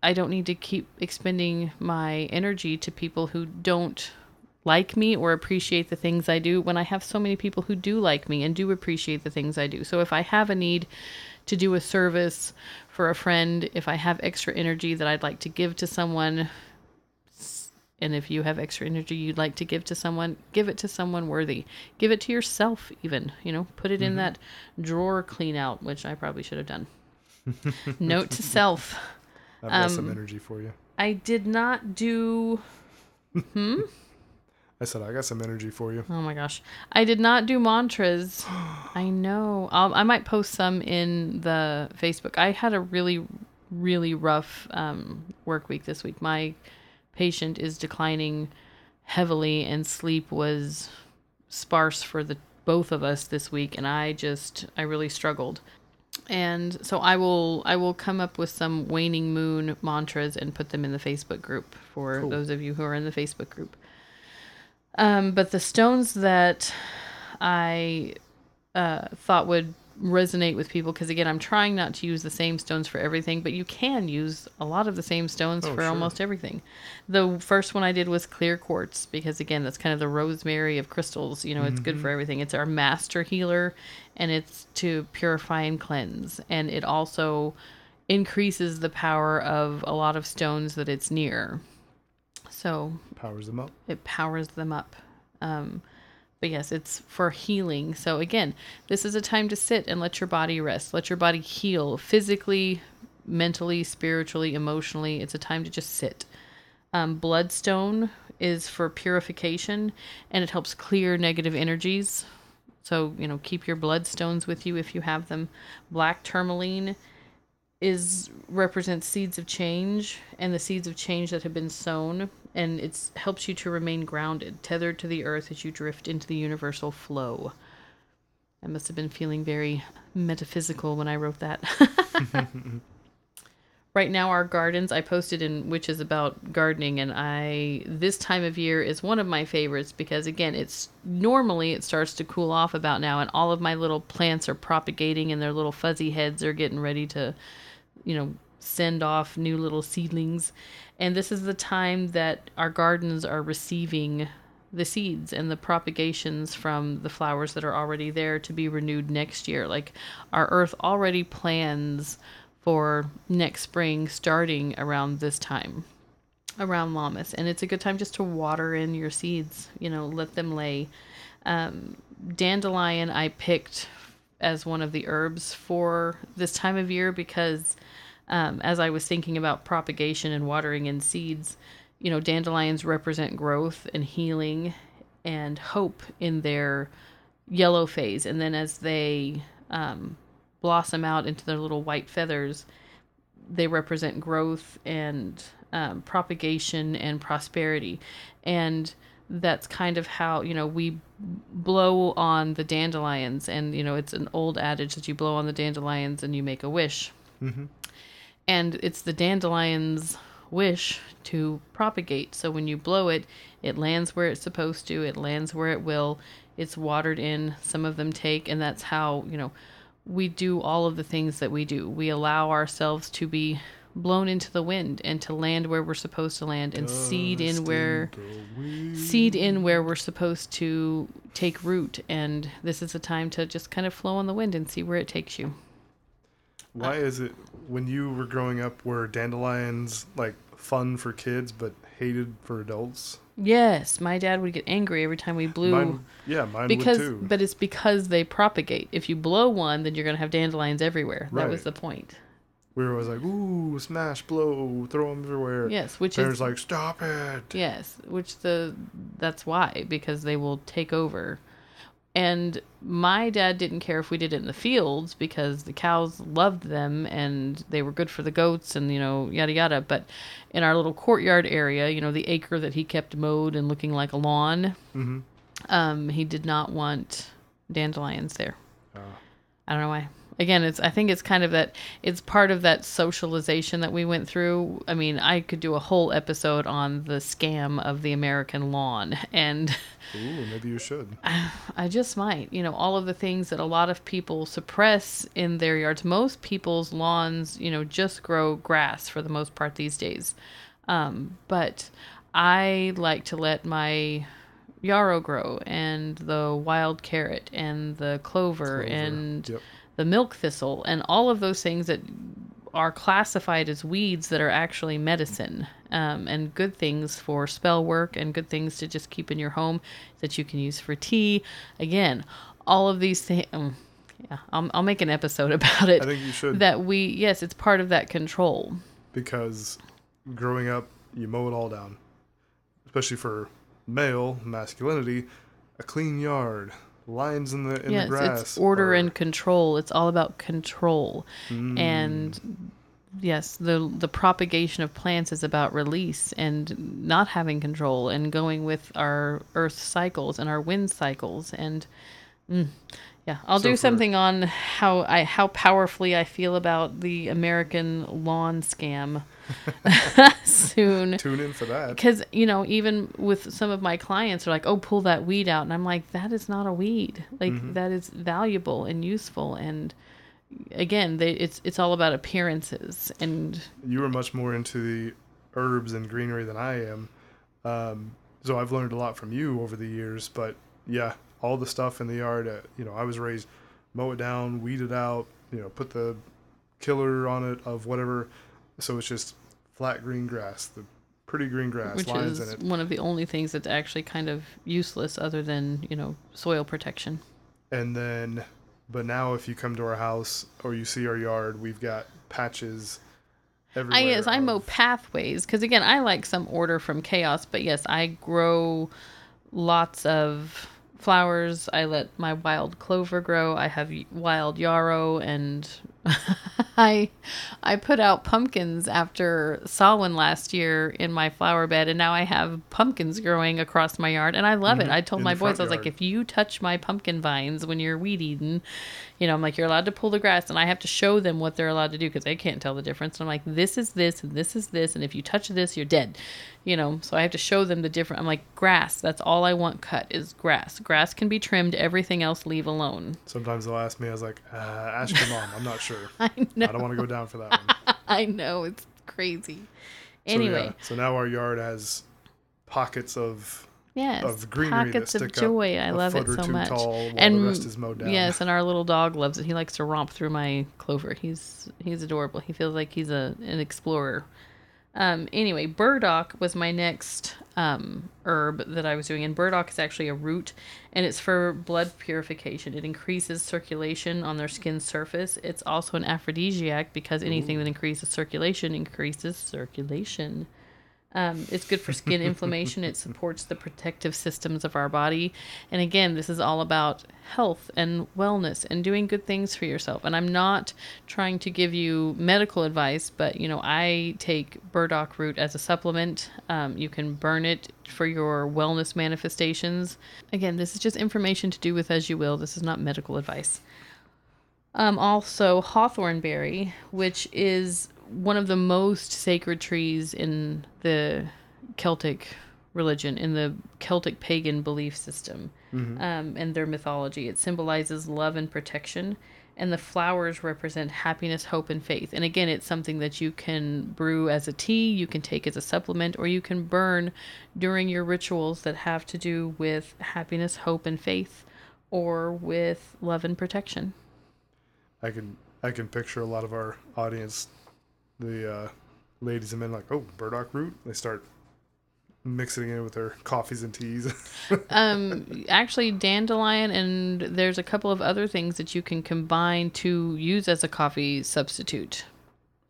I don't need to keep expending my energy to people who don't like me or appreciate the things I do when I have so many people who do like me and do appreciate the things I do. So if I have a need to do a service for a friend, if I have extra energy that I'd like to give to someone, and if you have extra energy you'd like to give to someone, give it to someone worthy. Give it to yourself even, you know, put it mm-hmm. in that drawer clean out, which I probably should have done. Note to self. I've got um, some energy for you. I did not do... Hmm? I said, I got some energy for you. Oh my gosh. I did not do mantras. I know. I'll, I might post some in the Facebook. I had a really, really rough um, work week this week. My patient is declining heavily and sleep was sparse for the both of us this week. And I just, I really struggled. And so I will, I will come up with some waning moon mantras and put them in the Facebook group for cool. those of you who are in the Facebook group. Um, but the stones that I uh, thought would resonate with people, because again, I'm trying not to use the same stones for everything, but you can use a lot of the same stones oh, for sure. almost everything. The first one I did was clear quartz, because again, that's kind of the rosemary of crystals. You know, it's mm-hmm. good for everything. It's our master healer, and it's to purify and cleanse. And it also increases the power of a lot of stones that it's near. So powers them up. It powers them up. Um, But yes, it's for healing. So again, this is a time to sit and let your body rest. Let your body heal physically, mentally, spiritually, emotionally. It's a time to just sit. Um, bloodstone is for purification, and it helps clear negative energies. So, you know, keep your bloodstones with you if you have them. Black tourmaline is represents seeds of change, and the seeds of change that have been sown. And it helps you to remain grounded, tethered to the earth as you drift into the universal flow. I must have been feeling very metaphysical when I wrote that. Right now, our gardens, I posted in Witches about gardening, and I this time of year is one of my favorites because, again, it's normally it starts to cool off about now, and all of my little plants are propagating, and their little fuzzy heads are getting ready to, you know, send off new little seedlings. And this is the time that our gardens are receiving the seeds and the propagations from the flowers that are already there to be renewed next year. Like, our earth already plans for next spring starting around this time, around Lammas. And it's a good time just to water in your seeds, you know, let them lay. Um, dandelion I picked as one of the herbs for this time of year because Um, as I was thinking about propagation and watering in seeds, you know, dandelions represent growth and healing and hope in their yellow phase. And then as they um, blossom out into their little white feathers, they represent growth and um, propagation and prosperity. And that's kind of how, you know, we blow on the dandelions. And, you know, it's an old adage that you blow on the dandelions and you make a wish. Mm-hmm. And it's the dandelion's wish to propagate. So when you blow it, it lands where it's supposed to. It lands where it will. It's watered in. Some of them take. And that's how, you know, we do all of the things that we do. We allow ourselves to be blown into the wind and to land where we're supposed to land and Dust seed in where in seed in where we're supposed to take root. And this is a time to just kind of flow on the wind and see where it takes you. Why is it when you were growing up were dandelions like fun for kids but hated for adults? Yes, my dad would get angry every time we blew. Mine, yeah, mine because, would too. But it's because they propagate. If you blow one, then you're going to have dandelions everywhere. Right. That was the point. We were always like, ooh, smash, blow, throw them everywhere. Yes, which Bear's is... like, stop it. Yes, which the that's why, because they will take over. And my dad didn't care if we did it in the fields because the cows loved them and they were good for the goats and, you know, yada, yada. But in our little courtyard area, you know, the acre that he kept mowed and looking like a lawn, mm-hmm. um, he did not want dandelions there. Oh. I don't know why. Again, it's. I think it's kind of that, it's part of that socialization that we went through. I mean, I could do a whole episode on the scam of the American lawn. And ooh, maybe you should. I, I just might. You know, all of the things that a lot of people suppress in their yards. Most people's lawns, you know, just grow grass for the most part these days. Um, but I like to let my yarrow grow and the wild carrot and the clover, clover. and... Yep. The milk thistle and all of those things that are classified as weeds that are actually medicine, um, and good things for spell work and good things to just keep in your home that you can use for tea. Again, all of these things. Um, yeah, I'll, I'll make an episode about it. I think you should. That we, yes, it's part of that control. Because growing up, you mow it all down, especially for male masculinity, a clean yard. Lines in the in yes, the grass. Yes, it's order or... and control. It's all about control. Mm. And yes, the the propagation of plants is about release and not having control and going with our earth cycles and our wind cycles. And mm, yeah, I'll so do something for... on how I how powerfully I feel about the American lawn scam soon. Tune in for that. Because, you know, even with some of my clients are like, oh, pull that weed out. And I'm like, that is not a weed. Like, mm-hmm. that is valuable and useful. And again, they, it's it's all about appearances. And you are much more into the herbs and greenery than I am. Um, so I've learned a lot from you over the years. But yeah, all the stuff in the yard, uh, you know, I was raised, mow it down, weed it out, you know, put the killer on it of whatever. So it's just flat green grass. The pretty green grass, which lions is in it. One of the only things that's actually kind of useless other than, you know, soil protection. And then, but now if you come to our house or you see our yard, we've got patches everywhere. I guess of... I mow pathways because, again, I like some order from chaos. But, yes, I grow lots of flowers. I let my wild clover grow. I have wild yarrow and... I I put out pumpkins after Samhain last year in my flower bed, and now I have pumpkins growing across my yard, and I love mm-hmm. it. I told in my boys, I was yard. like, if you touch my pumpkin vines when you're weed eating, you know, I'm like, you're allowed to pull the grass, and I have to show them what they're allowed to do because they can't tell the difference. And I'm like, this is this, and this is this, and if you touch this, you're dead. You know, so I have to show them the difference. I'm like, grass, that's all I want cut is grass. Grass can be trimmed, everything else leave alone. Sometimes they'll ask me, I was like, uh, ask your mom, I'm not sure. I know. I don't want to go down for that one. I know. It's crazy. Anyway. So, yeah, so now our yard has pockets of yes, of greenery that stick up. Pockets of joy. I love it so much. Tall, and the rest is mowed down. Yes, and our little dog loves it. He likes to romp through my clover. He's he's adorable. He feels like he's a an explorer. Um, anyway, burdock was my next um, herb that I was doing. And burdock is actually a root, and it's for blood purification. It increases circulation on their skin surface. It's also an aphrodisiac because anything Ooh. that increases circulation increases circulation. Um, it's good for skin inflammation. It supports the protective systems of our body. And again, this is all about health and wellness and doing good things for yourself. And I'm not trying to give you medical advice, but, you know, I take burdock root as a supplement. Um, you can burn it for your wellness manifestations. Again, this is just information to do with as you will. This is not medical advice. Um, also, hawthorn berry, which is one of the most sacred trees in the Celtic religion, in the Celtic pagan belief system, mm-hmm. um, and their mythology. It symbolizes love and protection, and the flowers represent happiness, hope, and faith. And again, it's something that you can brew as a tea, you can take as a supplement, or you can burn during your rituals that have to do with happiness, hope, and faith, or with love and protection. I can, I can picture a lot of our audience... The uh, ladies and men like, oh, burdock root. They start mixing it with their coffees and teas. um, actually, dandelion and there's a couple of other things that you can combine to use as a coffee substitute.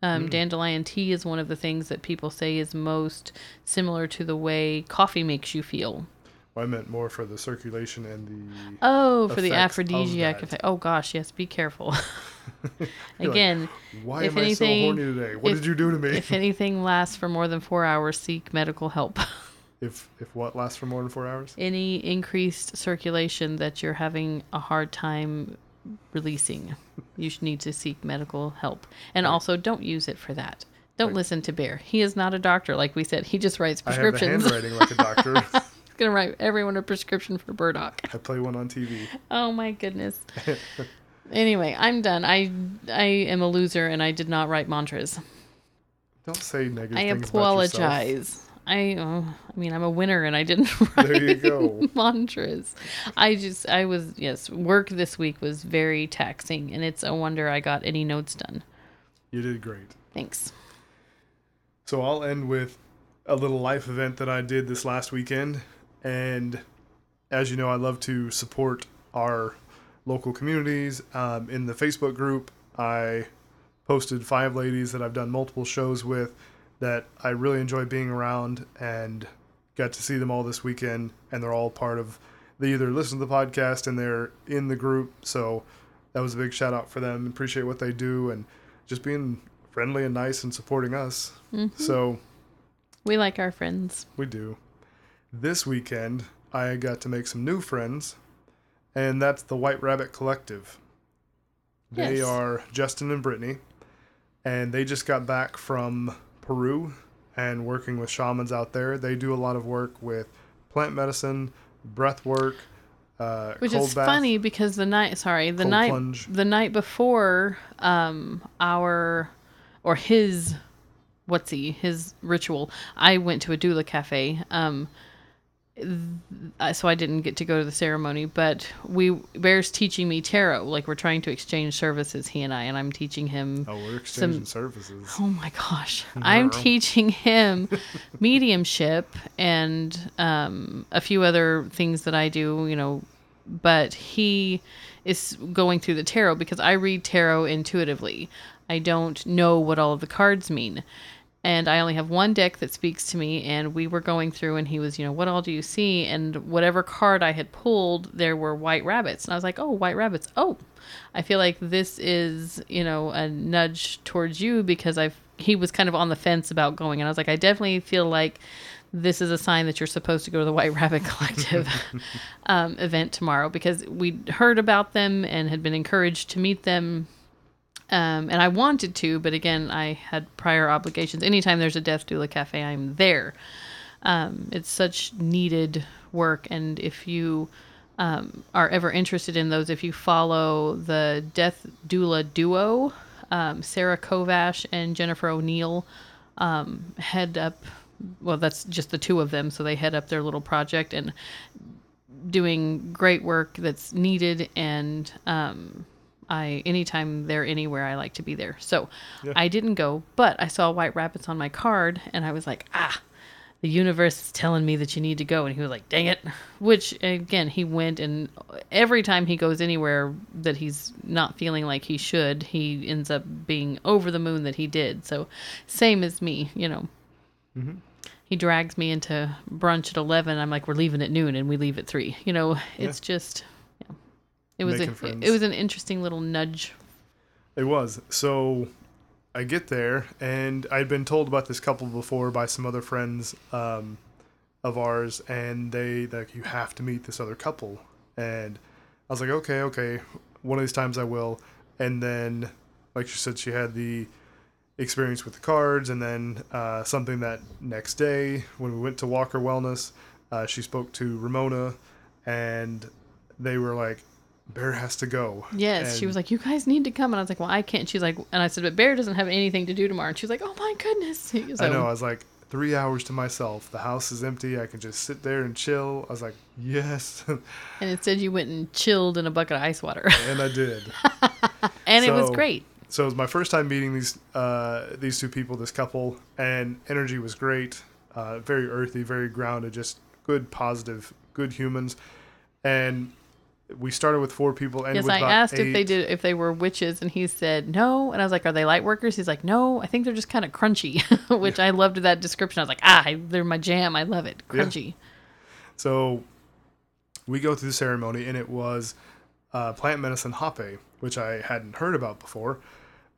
Um, mm. Dandelion tea is one of the things that people say is most similar to the way coffee makes you feel. Well, I meant more for the circulation and the oh, for the aphrodisiac effect. Oh gosh, yes, be careful. Again, like, why if am anything, I so horny today? What if, did you do to me? If anything lasts for more than four hours, seek medical help. if if what lasts for more than four hours? Any increased circulation that you're having a hard time releasing, you need to seek medical help. And right. also, don't use it for that. Don't right. listen to Bear. He is not a doctor, like we said. He just writes prescriptions. I have the handwriting like a doctor. Gonna write everyone a prescription for burdock. I play one on T V. Oh my goodness. Anyway, I'm done. I I am a loser and I did not write mantras. Don't say negative I things apologize. About yourself. I oh, I mean I'm a winner and I didn't write there you go. mantras. I just I was yes, work this week was very taxing and it's a wonder I got any notes done. You did great. Thanks. So I'll end with a little life event that I did this last weekend. And as you know, I love to support our local communities. Um, in the Facebook group, I posted five ladies that I've done multiple shows with that I really enjoy being around and got to see them all this weekend. And they're all part of, they either listen to the podcast and they're in the group. So that was a big shout out for them. Appreciate what they do and just being friendly and nice and supporting us. Mm-hmm. So we like our friends. We do. This weekend, I got to make some new friends, and that's the White Rabbit Collective. They yes. are Justin and Brittany, and they just got back from Peru and working with shamans out there. They do a lot of work with plant medicine, breath work, uh, which cold is bath, funny because the night, sorry, the night, plunge. the night before um, our or his, what's he, his ritual, I went to a doula cafe. Um, so I didn't get to go to the ceremony, but we Bear's teaching me tarot. Like, we're trying to exchange services, he and I, and I'm teaching him. Oh, we're exchanging some, services. Oh my gosh. No. I'm teaching him mediumship and um, a few other things that I do, you know, but he is going through the tarot because I read tarot intuitively. I don't know what all of the cards mean. And I only have one deck that speaks to me, and we were going through, and he was, you know, what all do you see? And whatever card I had pulled, there were white rabbits. And I was like, oh, white rabbits. Oh, I feel like this is, you know, a nudge towards you, because I've, he was kind of on the fence about going. And I was like, I definitely feel like this is a sign that you're supposed to go to the White Rabbit Collective um, event tomorrow, because we heard about them and had been encouraged to meet them. Um, and I wanted to, but again, I had prior obligations. Anytime there's a Death Doula Cafe, I'm there. Um, it's such needed work. And if you um, are ever interested in those, if you follow the Death Doula Duo, um, Sarah Kovash and Jennifer O'Neill um, head up. Well, that's just the two of them. So they head up their little project and doing great work that's needed. And, um, I, anytime they're anywhere, I like to be there. So yeah. I didn't go, but I saw white rabbits on my card, and I was like, ah, the universe is telling me that you need to go. And he was like, dang it. Which, again, he went, and every time he goes anywhere that he's not feeling like he should, he ends up being over the moon that he did. So same as me, you know. Mm-hmm. He drags me into brunch at eleven. I'm like, we're leaving at noon, and we leave at three. You know, it's yeah. just... It was a, it was an interesting little nudge. It was. So I get there, and I'd been told about this couple before by some other friends um, of ours, and they like, you have to meet this other couple. And I was like, okay, okay, one of these times I will. And then, like she said, she had the experience with the cards, and then uh, something that next day when we went to Walker Wellness, uh, she spoke to Ramona, and they were like, Bear has to go. Yes, and she was like, you guys need to come. And I was like, well, I can't. She's like, and I said, but Bear doesn't have anything to do tomorrow. And she's like, oh my goodness. So, I know. I was like, three hours to myself. The house is empty. I can just sit there and chill. I was like, yes. And it said you went and chilled in a bucket of ice water. And I did. And so, it was great. So it was my first time meeting these uh, these two people, this couple, and energy was great. Uh, very earthy, very grounded, just good, positive, good humans. And we started with four people. And yes, with I asked eight. if they did, if they were witches, and he said no. And I was like, "Are they light workers?" He's like, "No, I think they're just kind of crunchy," which yeah. I loved that description. I was like, "Ah, they're my jam. I love it, crunchy." Yeah. So we go through the ceremony, and it was uh, plant medicine hape, which I hadn't heard about before,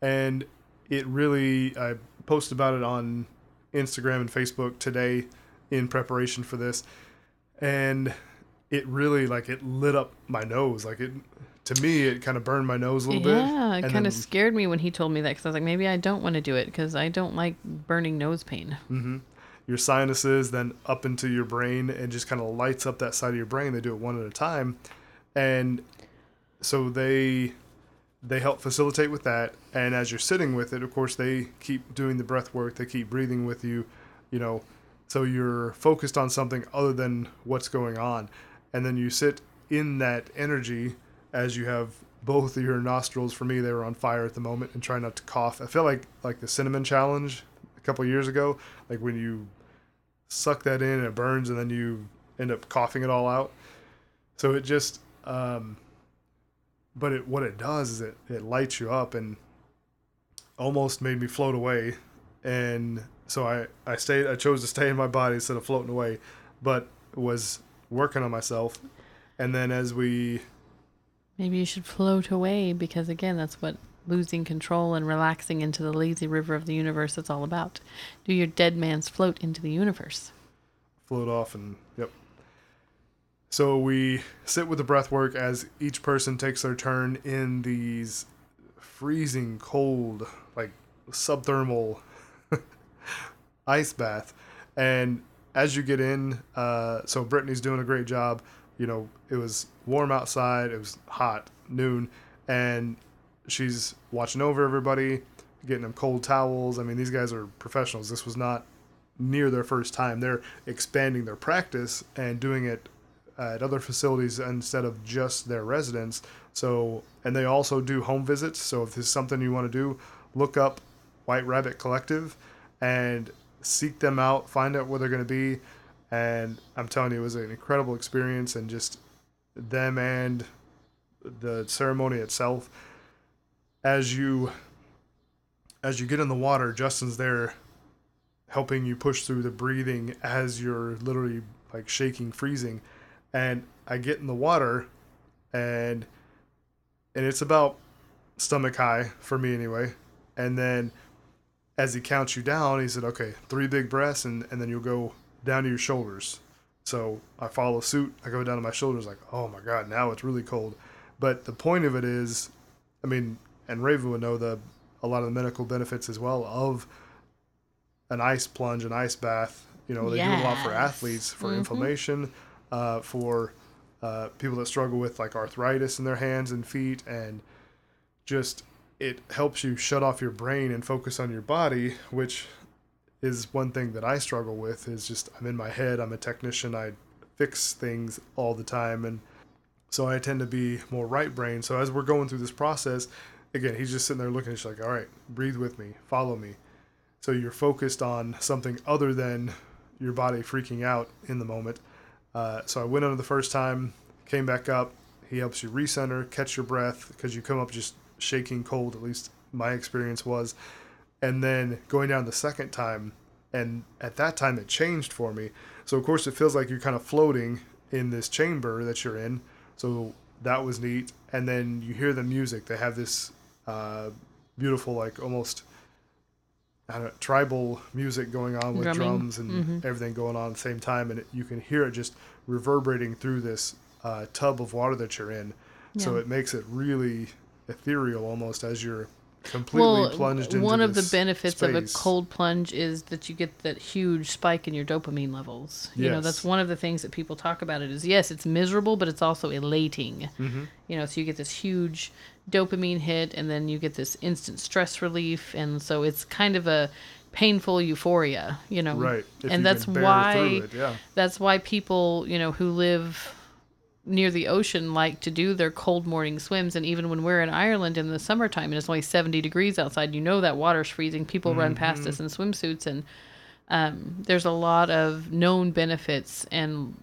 and it really I posted about it on Instagram and Facebook today in preparation for this, and it really, like, it lit up my nose. Like, it, to me, it kind of burned my nose a little yeah, bit. Yeah, it kind of scared me when he told me that, because I was like, maybe I don't want to do it, because I don't like burning nose pain. Mm-hmm. Your sinuses, then up into your brain, and just kind of lights up that side of your brain. They do it one at a time. And so they they help facilitate with that. And as you're sitting with it, of course, they keep doing the breath work. They keep breathing with you, you know, so you're focused on something other than what's going on. And then you sit in that energy as you have both of your nostrils. For me, they were on fire at the moment, and try not to cough. I feel like like the cinnamon challenge a couple of years ago, like when you suck that in and it burns, and then you end up coughing it all out. So it just, um, but it what it does is it, it lights you up, and almost made me float away. And so I, I stayed, I chose to stay in my body instead of floating away, but was working on myself. And then as we maybe you should float away, because again, that's what losing control and relaxing into the lazy river of the universe is all about. Do your dead man's float into the universe, float off. And yep, so we sit with the breath work as each person takes their turn in these freezing cold, like subthermal ice bath. And as you get in, uh, so Brittany's doing a great job. You know, it was warm outside. It was hot, noon. And she's watching over everybody, getting them cold towels. I mean, these guys are professionals. This was not near their first time. They're expanding their practice and doing it uh, at other facilities instead of just their residence. So, and they also do home visits. So if there's something you want to do, look up White Rabbit Collective and seek them out, find out where they're going to be. And I'm telling you, it was an incredible experience, and just them and the ceremony itself. As you, as you get in the water, Justin's there helping you push through the breathing as you're literally like shaking, freezing. And I get in the water, and and it's about stomach high for me anyway. And then as he counts you down, he said, okay, three big breaths, and, and then you'll go down to your shoulders. So I follow suit. I go down to my shoulders, like, oh my God, now it's really cold. But the point of it is, I mean, and Raven would know the a lot of the medical benefits as well of an ice plunge, an ice bath. You know, they yes. do a lot for athletes, for mm-hmm. inflammation, uh, for uh, people that struggle with like arthritis in their hands and feet, and just it helps you shut off your brain and focus on your body, which is one thing that I struggle with. Is just I'm in my head. I'm a technician. I fix things all the time, and so I tend to be more right brain. So as we're going through this process, again, he's just sitting there looking at you like, all right, breathe with me, follow me. So you're focused on something other than your body freaking out in the moment. Uh, so I went under the first time, came back up. He helps you recenter, catch your breath, because you come up just shaking cold, at least my experience was. And then going down the second time, and at that time it changed for me. So of course it feels like you're kind of floating in this chamber that you're in. So that was neat. And then you hear the music. They have this uh, beautiful, like almost I don't know, tribal music going on with Drumming. drums and mm-hmm. everything going on at the same time. And it, you can hear it just reverberating through this uh, tub of water that you're in. Yeah. So it makes it really ethereal almost as you're completely well, plunged into one of the benefits space. Of a cold plunge is that you get that huge spike in your dopamine levels. You yes. know, that's one of the things that people talk about. It is, yes, it's miserable, but it's also elating. Mm-hmm. You know, so you get this huge dopamine hit, and then you get this instant stress relief, and so it's kind of a painful euphoria, you know. Right. If and you that's can bear why it, yeah. that's why people, you know, who live near the ocean like to do their cold morning swims. And even when we're in Ireland in the summertime and it's only seventy degrees outside, you know that water's freezing. People mm-hmm. run past us in swimsuits, and um, there's a lot of known benefits and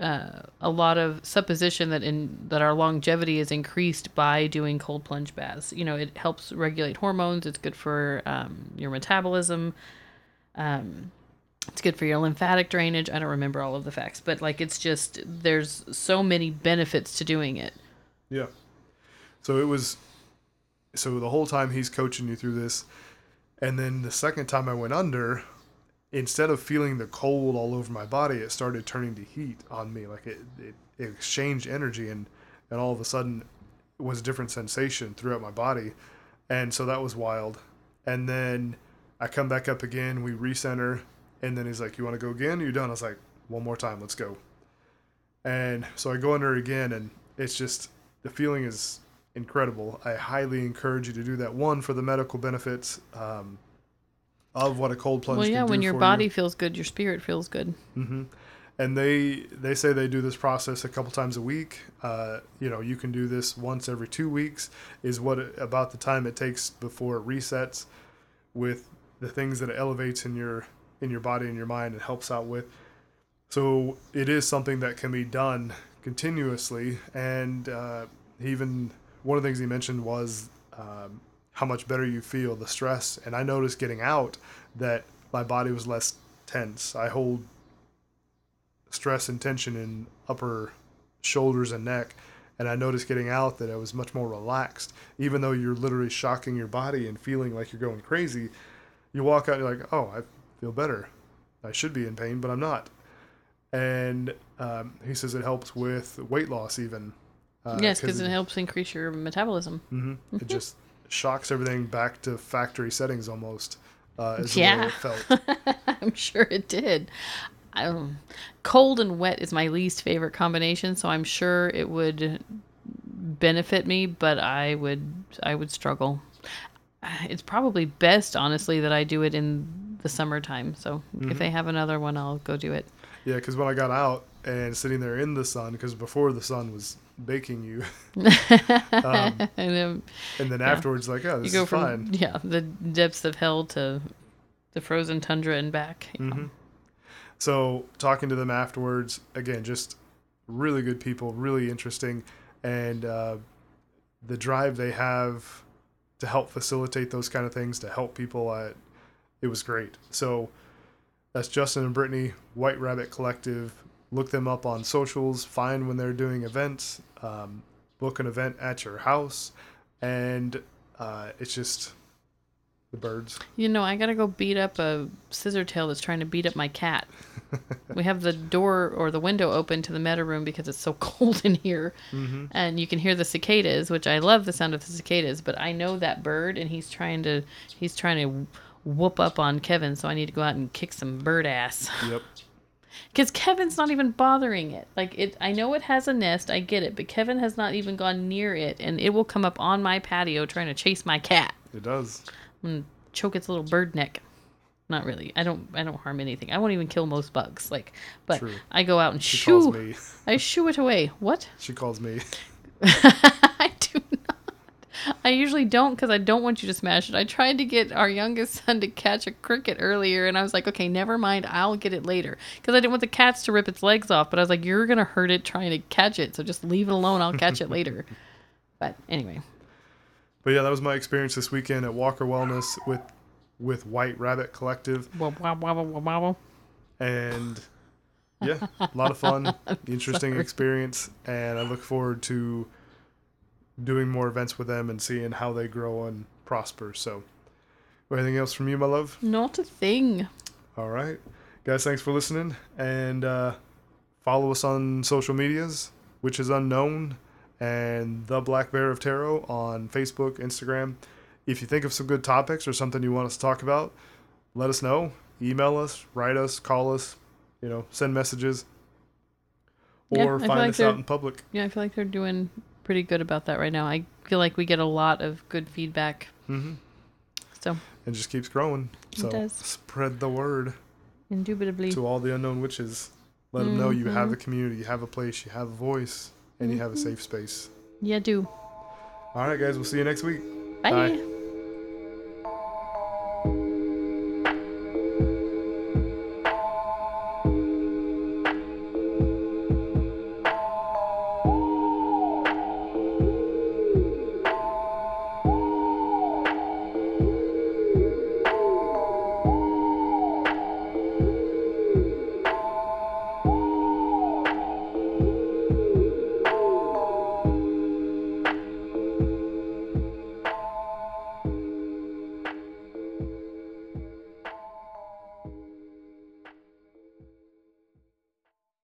uh, a lot of supposition that in that our longevity is increased by doing cold plunge baths. You know, it helps regulate hormones. It's good for um, your metabolism. Um It's good for your lymphatic drainage. I don't remember all of the facts, but like it's just there's so many benefits to doing it. Yeah. So it was so the whole time he's coaching you through this, and then the second time I went under, instead of feeling the cold all over my body, it started turning to heat on me. Like it it, it exchanged energy, and and all of a sudden it was a different sensation throughout my body. And so that was wild. And then I come back up again, we recenter. And then he's like, you want to go again? You're done. I was like, one more time. Let's go. And so I go under again, and it's just, the feeling is incredible. I highly encourage you to do that. One, for the medical benefits um, of what a cold plunge well, yeah, can do. Well, yeah, when your body you. feels good, your spirit feels good. Mm-hmm. And they they say they do this process a couple times a week. Uh, you know, you can do this once every two weeks is what it, about the time it takes before it resets with the things that it elevates in your in your body and your mind and helps out with. So it is something that can be done continuously. And uh, even one of the things he mentioned was um, how much better you feel, the stress. And I noticed getting out that my body was less tense. I hold stress and tension in upper shoulders and neck. And I noticed getting out that I was much more relaxed, even though you're literally shocking your body and feeling like you're going crazy. You walk out, you're like, oh, I've feel better. I should be in pain, but I'm not. And um, he says it helps with weight loss even. Uh, yes, because it, it helps increase your metabolism. Mm-hmm. Mm-hmm. It just shocks everything back to factory settings almost. Uh, is yeah. the way it felt. I'm sure it did. Um, cold and wet is my least favorite combination, so I'm sure it would benefit me, but I would I would struggle. It's probably best, honestly, that I do it in the summertime. So mm-hmm. if they have another one, I'll go do it. Yeah, because when I got out and sitting there in the sun, because before the sun was baking you, um, and then, and then yeah. afterwards, like, oh, this you go is from, fine. Yeah, the depths of hell to the frozen tundra and back. Mm-hmm. Know. So talking to them afterwards, again, just really good people, really interesting, and uh, the drive they have to help facilitate those kind of things, to help people, uh, it was great. So that's Justin and Brittany, White Rabbit Collective. Look them up on socials, find when they're doing events, um, book an event at your house, and uh, it's just the birds. You know, I got to go beat up a scissor tail that's trying to beat up my cat. We have the door or the window open to the meta room because it's so cold in here, mm-hmm. and you can hear the cicadas, which I love the sound of the cicadas, but I know that bird, and he's trying to he's trying to whoop up on Kevin, so I need to go out and kick some bird ass. Yep. Because Kevin's not even bothering it. Like, it, I know it has a nest. I get it. But Kevin has not even gone near it. And it will come up on my patio trying to chase my cat. It does. I'm going to choke its little bird neck. Not really. I don't I don't harm anything. I won't even kill most bugs. Like, But True. I go out and she shoo. Calls me. I shoo it away. What? She calls me. I do not. I usually don't because I don't want you to smash it. I tried to get our youngest son to catch a cricket earlier, and I was like, okay, never mind. I'll get it later. Because I didn't want the cats to rip its legs off, but I was like, you're going to hurt it trying to catch it, so just leave it alone. I'll catch it later. But anyway. But yeah, that was my experience this weekend at Walker Wellness with with White Rabbit Collective. And yeah, a lot of fun, interesting Sorry. experience, and I look forward to doing more events with them and seeing how they grow and prosper. So, anything else from you, my love? Not a thing. All right. Guys, thanks for listening, and uh, follow us on social medias, Which Is Unknown and The Black Bear of Tarot on Facebook, Instagram. If you think of some good topics or something you want us to talk about, let us know. Email us, write us, call us, you know, send messages, or yeah, find like us out in public. Yeah, I feel like they're doing pretty good about that right now. I feel like we get a lot of good feedback. Mm-hmm. So it just keeps growing. So it does. Spread the word. Indubitably. To all the unknown witches. Let mm-hmm. them know you have a community, you have a place, you have a voice. And you have a safe space. Yeah, do. All right, guys. We'll see you next week. Bye. Bye.